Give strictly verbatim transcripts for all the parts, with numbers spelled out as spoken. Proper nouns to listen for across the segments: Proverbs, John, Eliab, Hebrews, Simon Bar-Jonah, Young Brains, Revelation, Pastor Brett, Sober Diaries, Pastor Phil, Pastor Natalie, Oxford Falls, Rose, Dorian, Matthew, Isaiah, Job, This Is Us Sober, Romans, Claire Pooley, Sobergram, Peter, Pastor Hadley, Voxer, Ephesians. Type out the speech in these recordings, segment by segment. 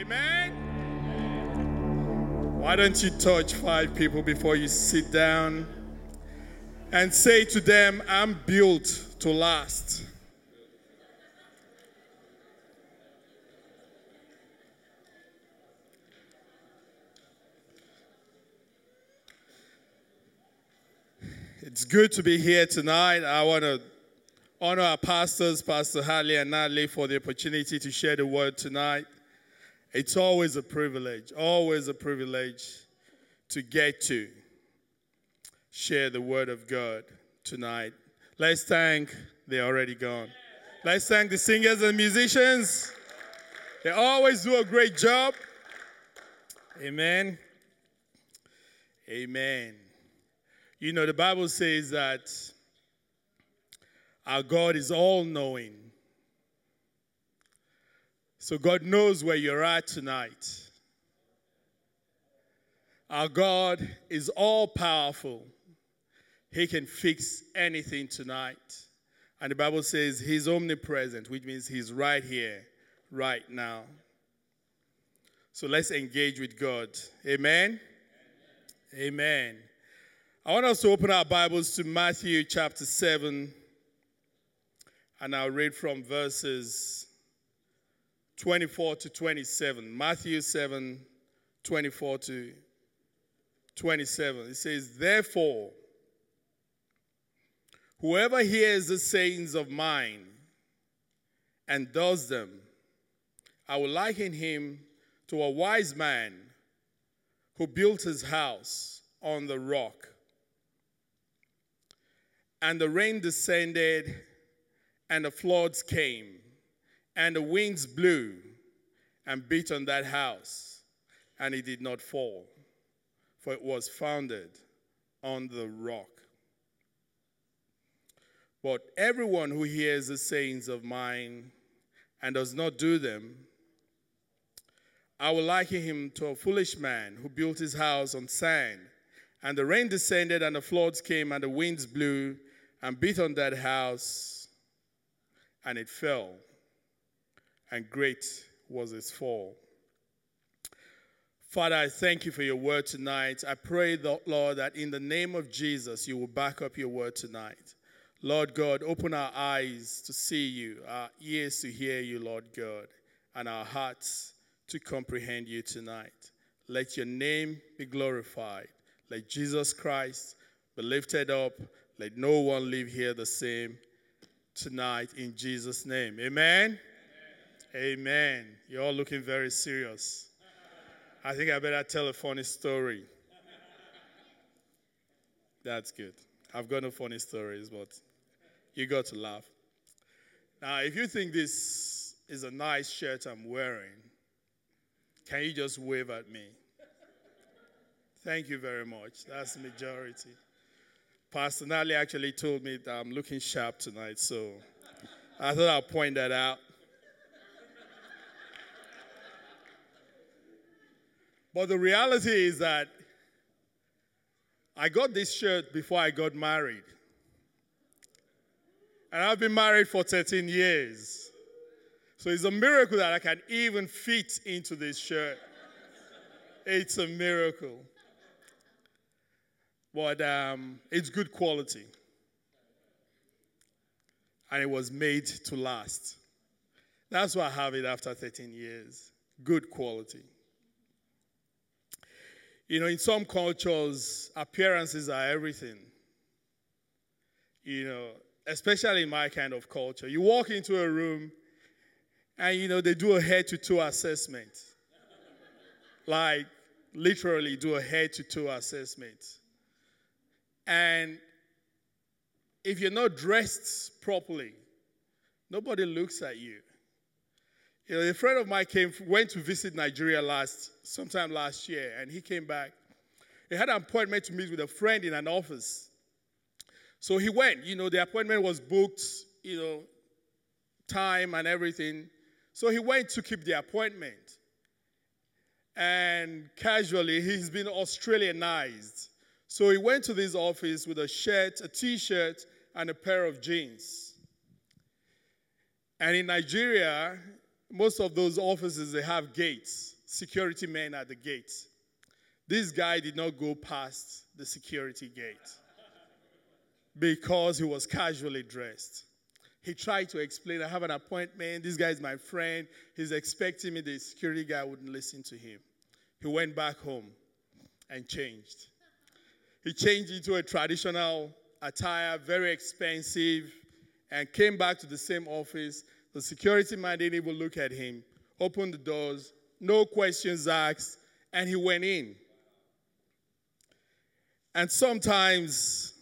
Amen? Why don't you touch five people before you sit down and say to them, I'm built to last. It's good to be here tonight. I want to honor our pastors, Pastor Hadley and Natalie, for the opportunity to share the word tonight. It's always a privilege, always a privilege to get to share the word of God tonight. Let's thank, they're already gone. Let's thank the singers and musicians. They always do a great job. Amen. Amen. You know, the Bible says that our God is all-knowing. So God knows where you're at tonight. Our God is all-powerful. He can fix anything tonight. And the Bible says he's omnipresent, which means he's right here, right now. So let's engage with God. Amen? Amen. Amen. I want us to open our Bibles to Matthew chapter seven. And I'll read from verses twenty-four to twenty-seven. Matthew seven, twenty-four to twenty-seven. It says, therefore, whoever hears the sayings of mine and does them, I will liken him to a wise man who built his house on the rock. And the rain descended, and the floods came, and the winds blew and beat on that house, and it did not fall, for it was founded on the rock. But everyone who hears the sayings of mine and does not do them, I will liken him to a foolish man who built his house on sand, and the rain descended, and the floods came, and the winds blew and beat on that house, and it fell, and great was its fall. Father, I thank you for your word tonight. I pray, that, Lord, that in the name of Jesus, you will back up your word tonight. Lord God, open our eyes to see you, our ears to hear you, Lord God, and our hearts to comprehend you tonight. Let your name be glorified. Let Jesus Christ be lifted up. Let no one leave here the same. Tonight, in Jesus' name. Amen? Amen? Amen. You're all looking very serious. I think I better tell a funny story. That's good. I've got no funny stories, but you got to laugh. Now, if you think this is a nice shirt I'm wearing, can you just wave at me? Thank you very much. That's the majority. Pastor Natalie actually told me that I'm looking sharp tonight, so I thought I'd point that out. But the reality is that I got this shirt before I got married. And I've been married for thirteen years. So it's a miracle that I can even fit into this shirt. It's a miracle. But um, it's good quality. And it was made to last. That's why I have it after thirteen years. Good quality. You know, in some cultures, appearances are everything. You know, especially in my kind of culture. You walk into a room and, you know, they do a head-to-toe assessment. Like, literally do a head-to-toe assessment. And if you're not dressed properly, nobody looks at you. You know, a friend of mine came, went to visit Nigeria last, sometime last year, and he came back. He had an appointment to meet with a friend in an office. So he went. You know, the appointment was booked, you know, time and everything. So he went to keep the appointment. And casually, he's been Australianized. So he went to this office with a shirt, a T-shirt, and a pair of jeans. And in Nigeria, most of those offices, they have gates. security men at the gate. This guy did not go past the security gate because he was casually dressed. He tried to explain, I have an appointment. This guy is my friend. He's expecting me. The security guy wouldn't listen to him. He went back home and changed. He changed into a traditional attire, very expensive, and came back to the same office. The security man didn't even look at him, opened the doors, no questions asked, and he went in. And sometimes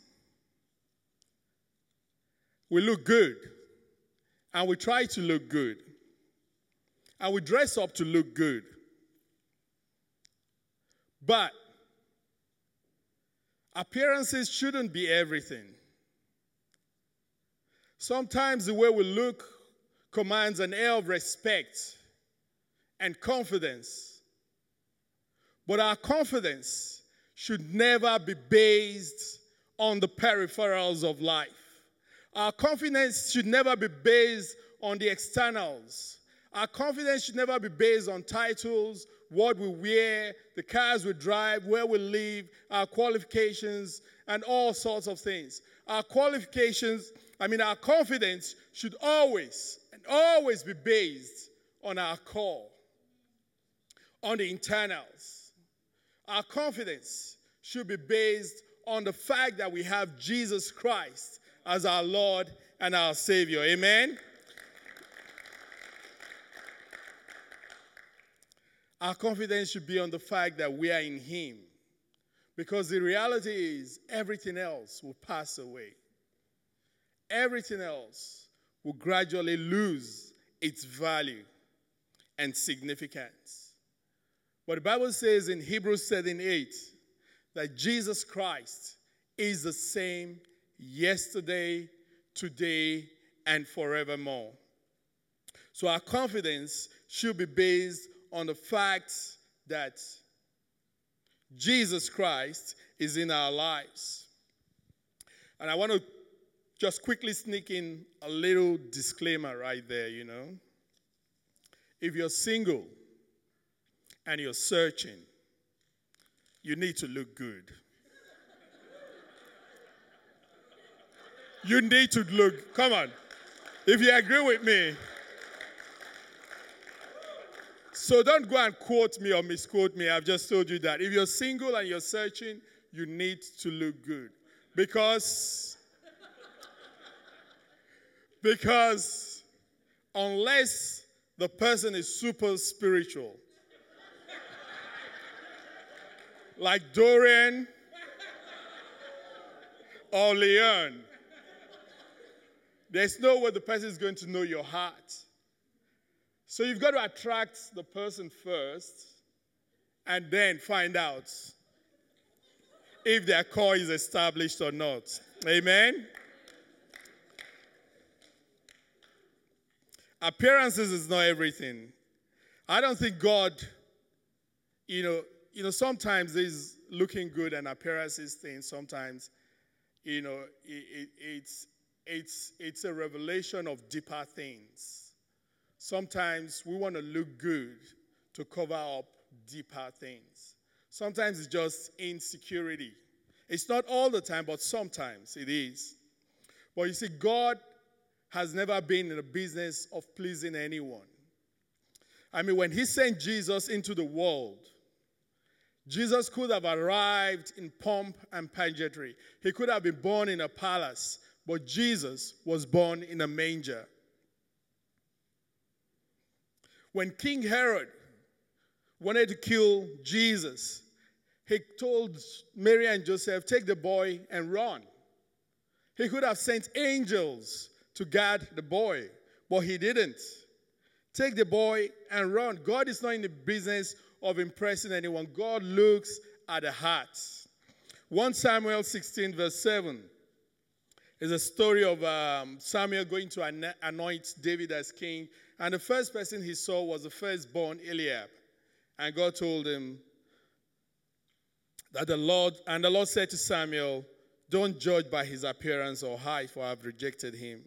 we look good, and we try to look good, and we dress up to look good. But appearances shouldn't be everything. Sometimes the way we look commands an air of respect and confidence. But our confidence should never be based on the peripherals of life. Our confidence should never be based on the externals. Our confidence should never be based on titles, what we wear, the cars we drive, where we live, our qualifications, and all sorts of things. Our qualifications, I mean, our confidence should always and always be based on our core, on the internals. Our confidence should be based on the fact that we have Jesus Christ as our Lord and our Savior. Amen? Our confidence should be on the fact that we are in Him. Because the reality is, everything else will pass away. Everything else will gradually lose its value and significance. But the Bible says in Hebrews seven eight, that Jesus Christ is the same yesterday, today, and forevermore. So our confidence should be based on the fact that Jesus Christ is in our lives. And I want to just quickly sneak in a little disclaimer right there, you know. If you're single and you're searching, you need to look good. You need to look, come on, if you agree with me. So don't go and quote me or misquote me. I've just told you that. If you're single and you're searching, you need to look good. Because, because unless the person is super spiritual, like Dorian or Leon, there's no way the person is going to know your heart. So you've got to attract the person first and then find out if their core is established or not. Amen? Appearances is not everything. I don't think God, you know, you know, sometimes these looking good and appearances thing, sometimes, you know, it, it, it's, it's, it's a revelation of deeper things. Sometimes we want to look good to cover up deeper things. Sometimes it's just insecurity. It's not all the time, but sometimes it is. But you see, God has never been in the business of pleasing anyone. I mean, when He sent Jesus into the world, Jesus could have arrived in pomp and pageantry. He could have been born in a palace, but Jesus was born in a manger. When King Herod wanted to kill Jesus, he told Mary and Joseph, take the boy and run. He could have sent angels to guard the boy, but He didn't. Take the boy and run. God is not in the business of impressing anyone. God looks at the heart. First Samuel sixteen verse seven is a story of um, Samuel going to anoint David as king. And the first person he saw was the firstborn, Eliab. And God told him that the Lord, and the Lord said to Samuel, don't judge by his appearance or height, for I have rejected him.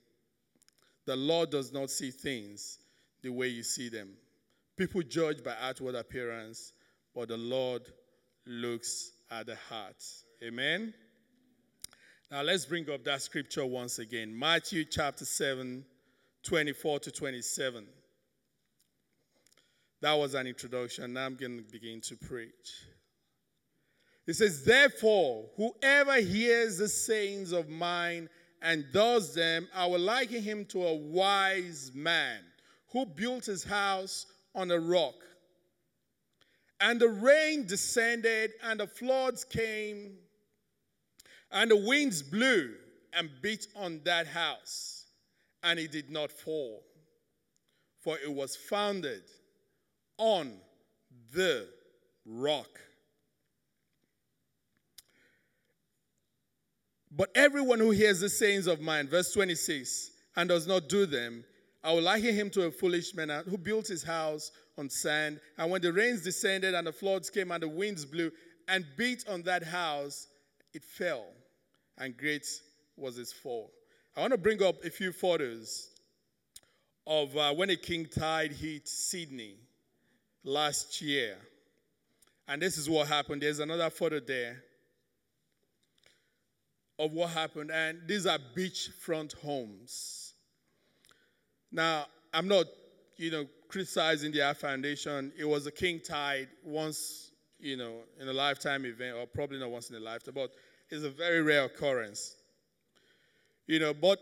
The Lord does not see things the way you see them. People judge by outward appearance, but the Lord looks at the heart. Amen? Now let's bring up that scripture once again. Matthew chapter seven, twenty-four to twenty-seven. That was an introduction. Now I'm going to begin to preach. It says, therefore, whoever hears the sayings of mine and does them, I will liken him to a wise man who built his house on a rock. And the rain descended, and the floods came, and the winds blew and beat on that house, and it did not fall, for it was founded on the rock. But everyone who hears the sayings of mine, verse twenty-six, and does not do them, I will liken him to a foolish man who built his house on sand. And when the rains descended and the floods came and the winds blew and beat on that house, it fell. And great was its fall. I want to bring up a few photos of uh, when a king tide hit Sydney last year. And this is what happened. There's another photo there of what happened, and these are beachfront homes. Now, I'm not, you know, criticizing their foundation. It was a king tide once, you know, in a lifetime event, or probably not once in a lifetime, but it's a very rare occurrence. You know, but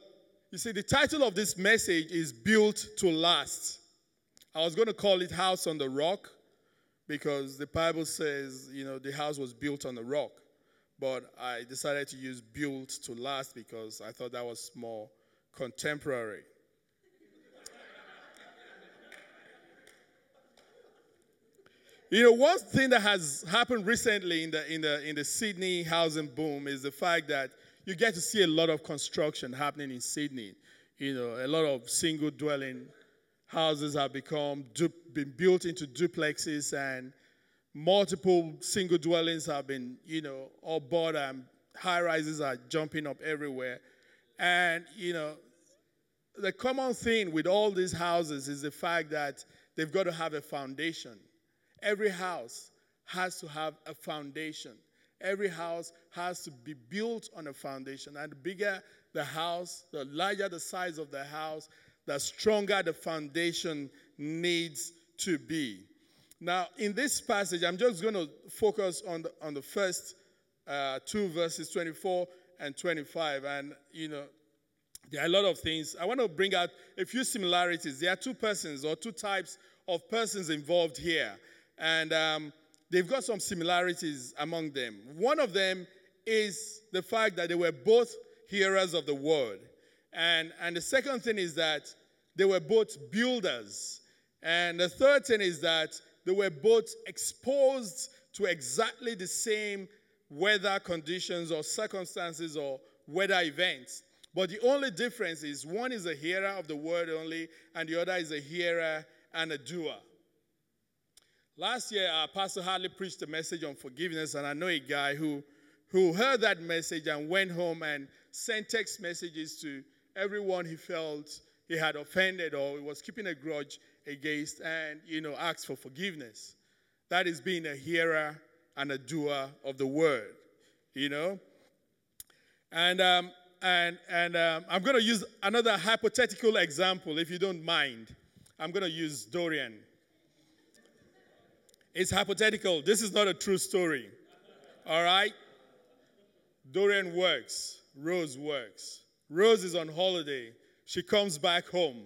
you see, the title of this message is Built to Last. I was going to call it House on the Rock, because the Bible says, you know, the house was built on the rock. But I decided to use Built to Last because I thought that was more contemporary. You know, one thing that has happened recently in the in the in the Sydney housing boom is the fact that you get to see a lot of construction happening in Sydney. You know, a lot of single dwelling houses have become du- been built into duplexes, and multiple single dwellings have been, you know, all bought, and high-rises are jumping up everywhere. And, you know, the common thing with all these houses is the fact that they've got to have a foundation. Every house has to have a foundation. Every house has to be built on a foundation. And the bigger the house, the larger the size of the house, the stronger the foundation needs to be. Now, in this passage, I'm just going to focus on the, on the first uh, two verses, twenty-four and twenty-five. And, you know, there are a lot of things. I want to bring out a few similarities. There are two persons or two types of persons involved here. And um, they've got some similarities among them. One of them is the fact that they were both hearers of the word. And, and the second thing is that they were both builders. And the third thing is that they were both exposed to exactly the same weather conditions or circumstances or weather events. But the only difference is one is a hearer of the word only, and the other is a hearer and a doer. Last year, our Pastor Hadley preached a message on forgiveness, and I know a guy who, who heard that message and went home and sent text messages to everyone he felt he had offended or he was keeping a grudge against, and, you know, asked for forgiveness. That is being a hearer and a doer of the word, you know. And um, and and um, I'm going to use another hypothetical example, if you don't mind. I'm going to use Dorian. It's hypothetical. This is not a true story. All right? Dorian works. Rose works. Rose is on holiday. She comes back home.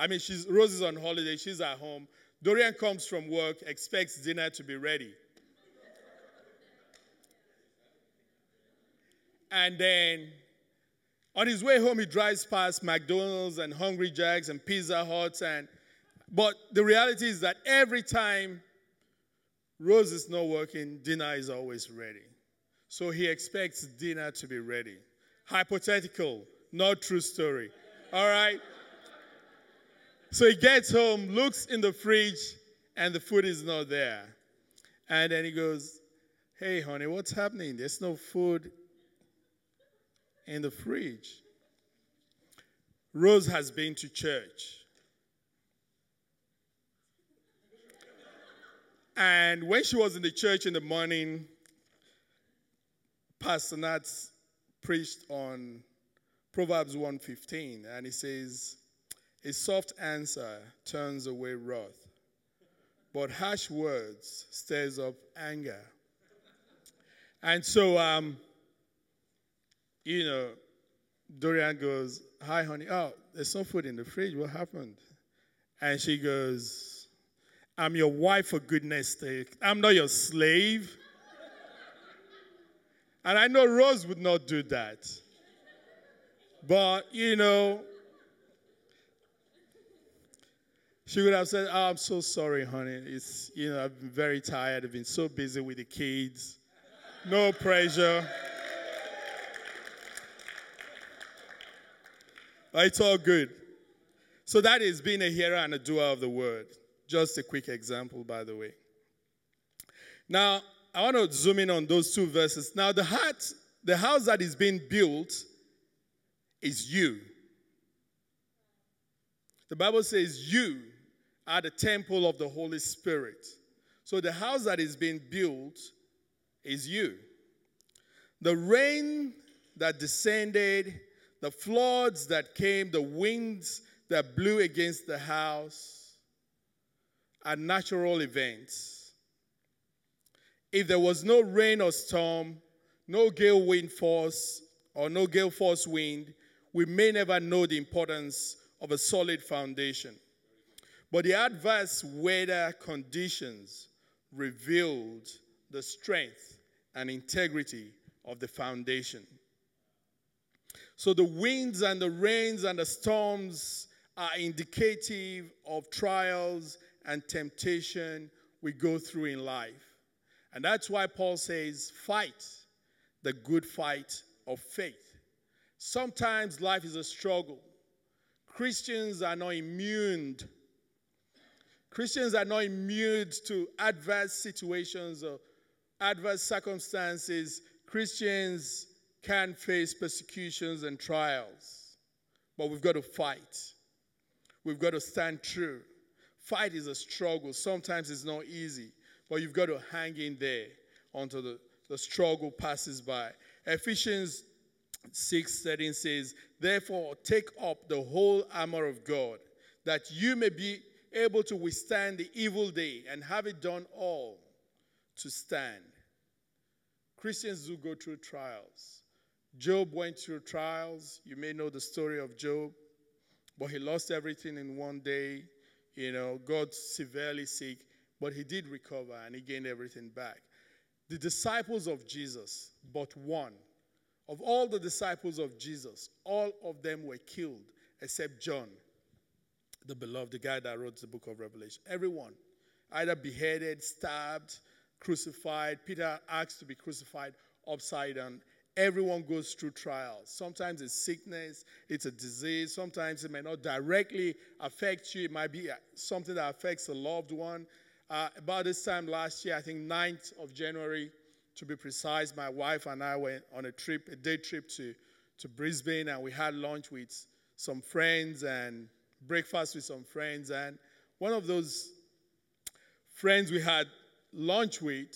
I mean, she's, Rose is on holiday. She's at home. Dorian comes from work, expects dinner to be ready. And then on his way home, he drives past McDonald's and Hungry Jack's and Pizza Hut. And, but the reality is that every time Rose is not working, dinner is always ready. So he expects dinner to be ready. Hypothetical, not true story. All right? So he gets home, looks in the fridge, and the food is not there. And then he goes, hey, honey, what's happening? There's no food in the fridge. Rose has been to church. And when she was in the church in the morning, Pastor Nats preached on Proverbs one fifteen, and he says, a soft answer turns away wrath, but harsh words stirs up anger. And so, um, you know, Dorian goes, hi, honey. Oh, there's some food in the fridge. What happened? And she goes, I'm your wife, for goodness sake. I'm not your slave. And I know Rose would not do that. But, you know, she would have said, oh, I'm so sorry, honey. It's, you know, I've been very tired. I've been so busy with the kids. No pressure. But it's all good. So that is being a hearer and a doer of the word. Just a quick example, by the way. Now, I want to zoom in on those two verses. Now, the heart, the house that is being built is you. The Bible says you are the temple of the Holy Spirit. So the house that is being built is you. The rain that descended, the floods that came, the winds that blew against the house, are natural events. If there was no rain or storm, no gale wind force or no gale force wind, we may never know the importance of a solid foundation. But the adverse weather conditions revealed the strength and integrity of the foundation. So the winds and the rains and the storms are indicative of trials and temptation we go through in life. And that's why Paul says, fight the good fight of faith. Sometimes life is a struggle. Christians are not immune. Christians are not immune to adverse situations or adverse circumstances. Christians can face persecutions and trials. But we've got to fight. We've got to stand true. Fight is a struggle. Sometimes it's not easy, but you've got to hang in there until the, the struggle passes by. Ephesians six thirteen says, therefore, take up the whole armor of God, that you may be able to withstand the evil day and have it done all to stand. Christians do go through trials. Job went through trials. You may know the story of Job, but he lost everything in one day. You know, God severely sick, but he did recover and he gained everything back. The disciples of Jesus, but one. Of all the disciples of Jesus, all of them were killed except John, the beloved, the guy that wrote the book of Revelation. Everyone, either beheaded, stabbed, crucified. Peter asked to be crucified upside down. Everyone goes through trials. Sometimes it's sickness, it's a disease. Sometimes it may not directly affect you. It might be something that affects a loved one. Uh, about this time last year, I think ninth of January, to be precise, my wife and I went on a trip, a day trip to, to Brisbane, and we had lunch with some friends and breakfast with some friends. And one of those friends we had lunch with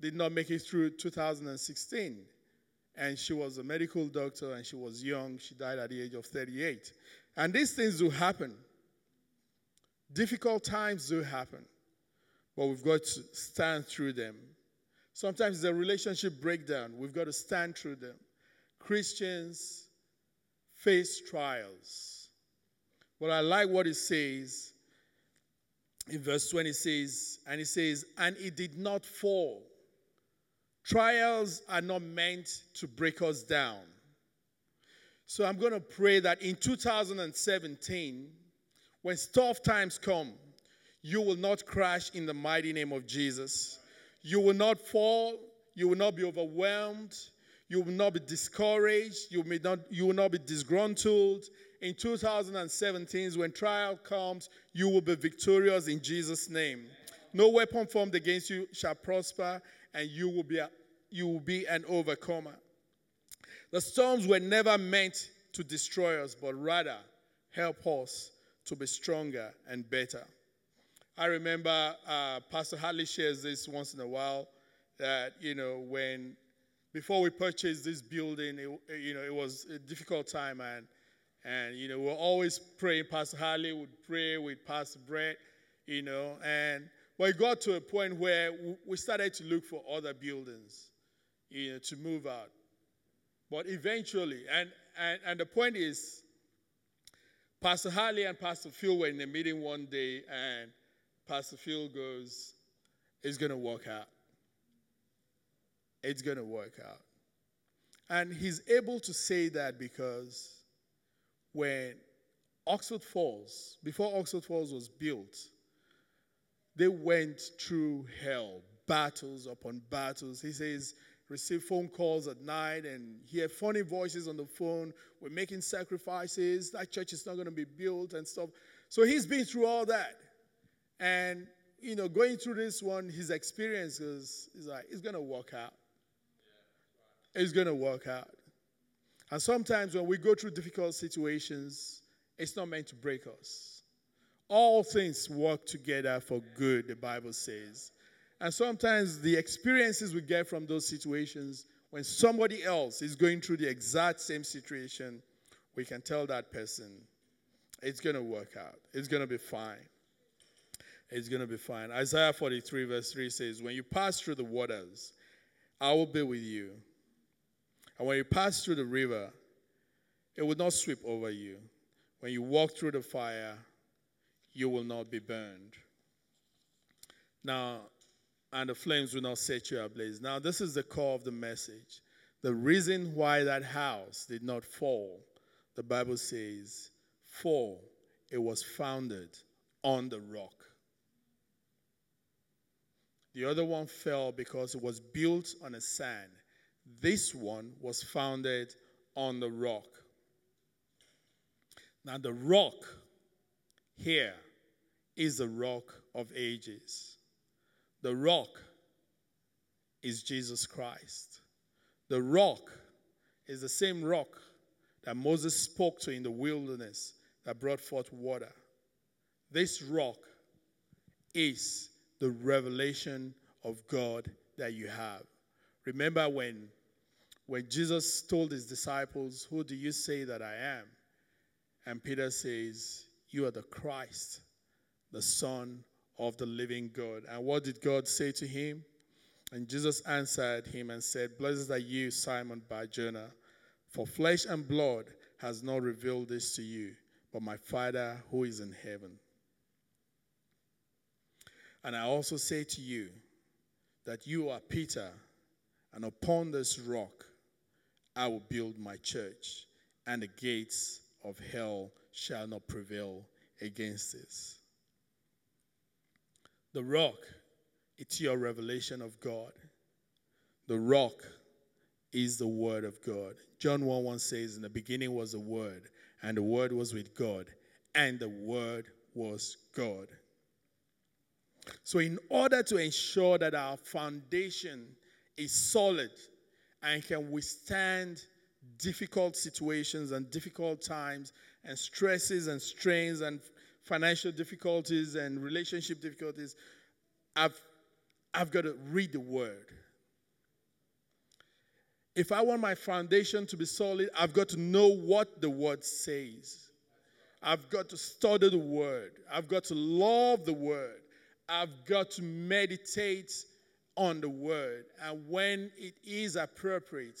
did not make it through two thousand sixteen. And she was a medical doctor and she was young. She died at the age of thirty-eight. And these things do happen. Difficult times do happen. But we've got to stand through them. Sometimes the relationship breakdown. We've got to stand through them. Christians face trials. But I like what it says in verse twenty. Says, and it says, and it did not fall. Trials are not meant to break us down. So I'm going to pray that in two thousand seventeen, when tough times come, you will not crash in the mighty name of Jesus. You will not fall. You will not be overwhelmed. You will not be discouraged. You may not, you will not be disgruntled. In two thousand seventeen, when trial comes, you will be victorious in Jesus' name. No weapon formed against you shall prosper, and you will be a, you will be an overcomer. The storms were never meant to destroy us, but rather help us to be stronger and better. I remember uh, Pastor Hadley shares this once in a while that, you know, when, before we purchased this building, it, you know, it was a difficult time. And, and you know, we were always praying. Pastor Hadley would pray with Pastor Brett, you know. And well, it got to a point where we started to look for other buildings, you know, to move out. But eventually, and, and, and the point is, Pastor Hadley and Pastor Phil were in a meeting one day, and Pastor Phil goes, it's going to work out. It's going to work out. And he's able to say that because when Oxford Falls, before Oxford Falls was built, they went through hell, battles upon battles. He says, receive phone calls at night and hear funny voices on the phone. We're making sacrifices. That church is not going to be built and stuff. So he's been through all that. And, you know, going through this one, his experience is, is like, it's going to work out. It's going to work out. And sometimes when we go through difficult situations, it's not meant to break us. All things work together for good, the Bible says. And sometimes the experiences we get from those situations, when somebody else is going through the exact same situation, we can tell that person, it's going to work out. It's going to be fine. It's going to be fine. Isaiah forty-three verse three says, when you pass through the waters, I will be with you. And when you pass through the river, it will not sweep over you. When you walk through the fire, you will not be burned. Now, and the flames will not set you ablaze. Now, this is the core of the message. The reason why that house did not fall, the Bible says, for it was founded on the rock. The other one fell because it was built on a sand. This one was founded on the rock. Now the rock here is the rock of ages. The rock is Jesus Christ. The rock is the same rock that Moses spoke to in the wilderness that brought forth water. This rock is the revelation of God that you have. Remember when, when Jesus told his disciples, who do you say that I am? And Peter says, you are the Christ, the Son of the living God. And what did God say to him? And Jesus answered him and said, blessed are you, Simon Bar-Jonah, for flesh and blood has not revealed this to you, but my Father who is in heaven. And I also say to you that you are Peter, and upon this rock I will build my church, and the gates of hell shall not prevail against this. The rock, it's your revelation of God. The rock is the word of God. John one one says, in the beginning was the word, and the word was with God, and the word was God. So in order to ensure that our foundation is solid and can withstand difficult situations and difficult times and stresses and strains and financial difficulties and relationship difficulties, I've, I've got to read the word. If I want my foundation to be solid, I've got to know what the word says. I've got to study the word. I've got to love the word. I've got to meditate on the word. And when it is appropriate,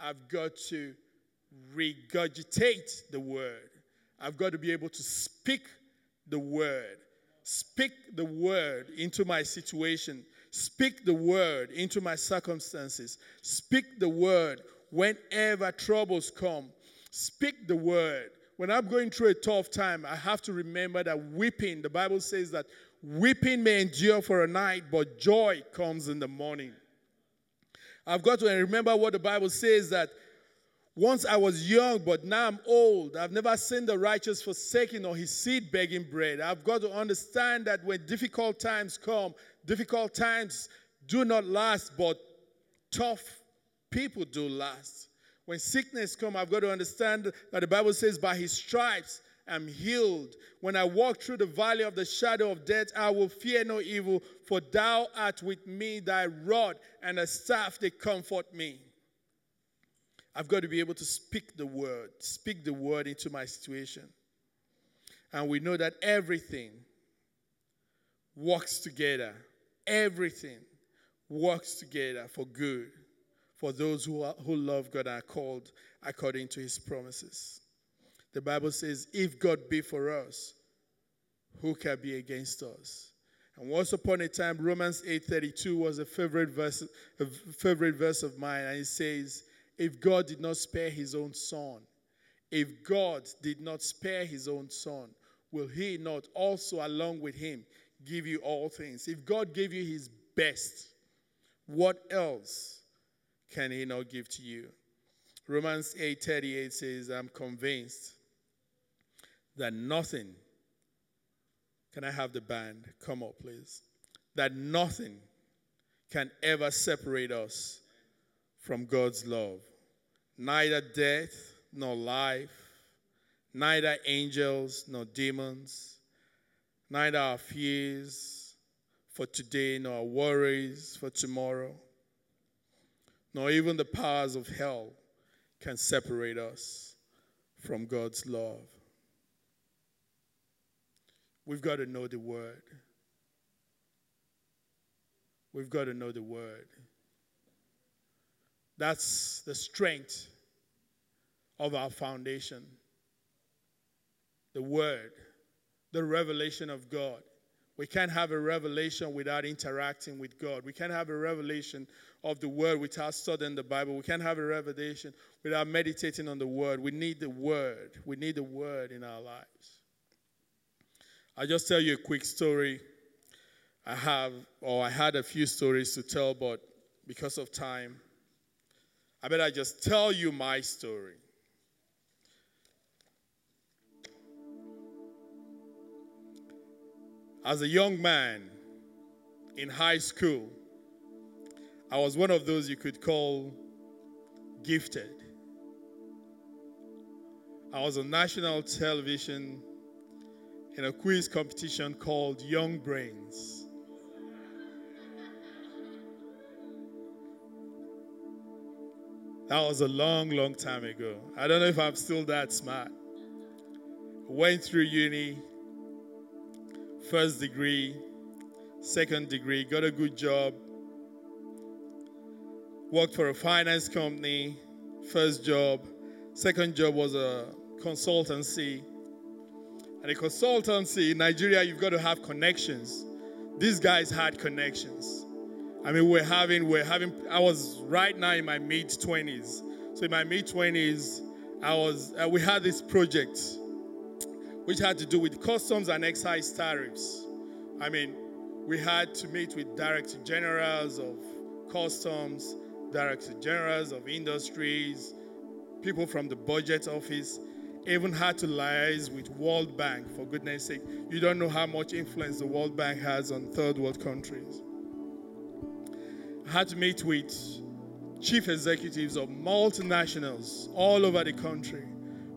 I've got to regurgitate the word. I've got to be able to speak the word. Speak the word into my situation. Speak the word into my circumstances. Speak the word whenever troubles come. Speak the word. When I'm going through a tough time, I have to remember that weeping, the Bible says that weeping may endure for a night, but joy comes in the morning. I've got to remember what the Bible says, that once I was young, but now I'm old. I've never seen the righteous forsaken or his seed begging bread. I've got to understand that when difficult times come, difficult times do not last, but tough people do last. When sickness comes, I've got to understand that the Bible says by his stripes am healed. When I walk through the valley of the shadow of death, I will fear no evil, for thou art with me, thy rod and thy staff, they comfort me. I've got to be able to speak the word, speak the word into my situation. And we know that everything works together. Everything works together for good, for those who are, who love God and are called according to his promises. The Bible says, if God be for us, who can be against us? And once upon a time, Romans eight thirty-two was a favorite verse, a favorite verse of mine. And it says, if God did not spare his own son, if God did not spare his own son, will he not also along with him give you all things? If God gave you his best, what else can he not give to you? Romans eight thirty-eight says, I'm convinced that nothing, can I have the band come up, please? That nothing can ever separate us from God's love. Neither death nor life, neither angels nor demons, neither our fears for today, nor our worries for tomorrow, nor even the powers of hell can separate us from God's love. We've got to know the word. We've got to know the word. That's the strength of our foundation. The word. The revelation of God. We can't have a revelation without interacting with God. We can't have a revelation of the word without studying the Bible. We can't have a revelation without meditating on the word. We need the word. We need the word in our lives. I'll just tell you a quick story. I have, or I had a few stories to tell, but because of time, I better just tell you my story. As a young man in high school, I was one of those you could call gifted. I was on national television in a quiz competition called Young Brains. That was a long, long time ago. I don't know if I'm still that smart. Went through uni. First degree, second degree, got a good job, worked for a finance company, first job. Second job was a consultancy. And a consultancy in Nigeria, you've got to have connections. These guys had connections. I mean, we're having, we're having, I was right now in my mid-twenties. So in my mid-twenties, I was, uh, we had this project which had to do with customs and excise tariffs. I mean, we had to meet with director generals of customs, director generals of industries, people from the budget office, even had to liaise with World Bank, for goodness sake. You don't know how much influence the World Bank has on third world countries. I had to meet with chief executives of multinationals all over the country.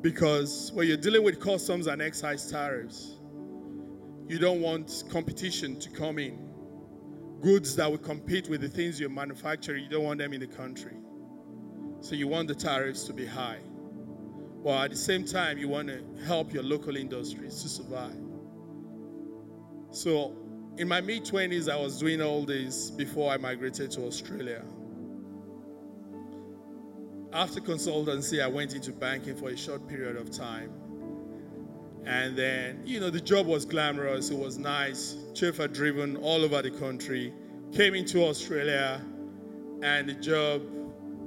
Because when you're dealing with customs and excise tariffs, you don't want competition to come in. Goods that will compete with the things you're manufacturing, you don't want them in the country. So you want the tariffs to be high. While at the same time, you want to help your local industries to survive. So in my mid-twenties, I was doing all this before I migrated to Australia. After consultancy, I went into banking for a short period of time. And then, you know, the job was glamorous. It was nice. Chauffeur driven all over the country. Came into Australia, and the job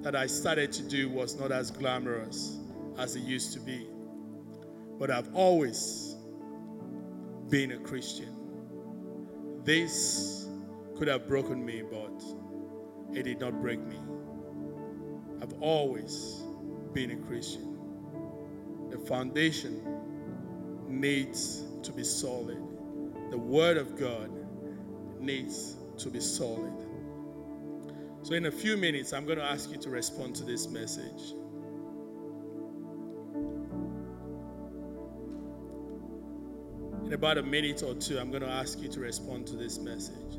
that I started to do was not as glamorous as it used to be. But I've always been a Christian. This could have broken me, but it did not break me. I've always been a Christian. The foundation needs to be solid. The Word of God needs to be solid. So in a few minutes, I'm going to ask you to respond to this message. in about a minute or two, I'm going to ask you to respond to this message.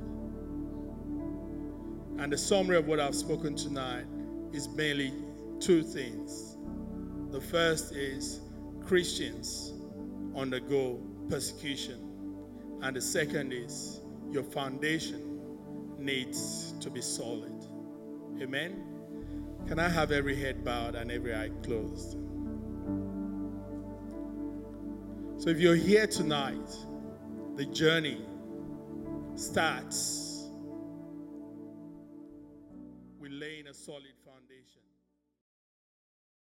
And the summary of what I've spoken tonight is mainly two things. The first is Christians undergo persecution, and the second is your foundation needs to be solid. Amen? Can I have every head bowed and every eye closed? So if you're here tonight, the journey starts with laying a solid foundation.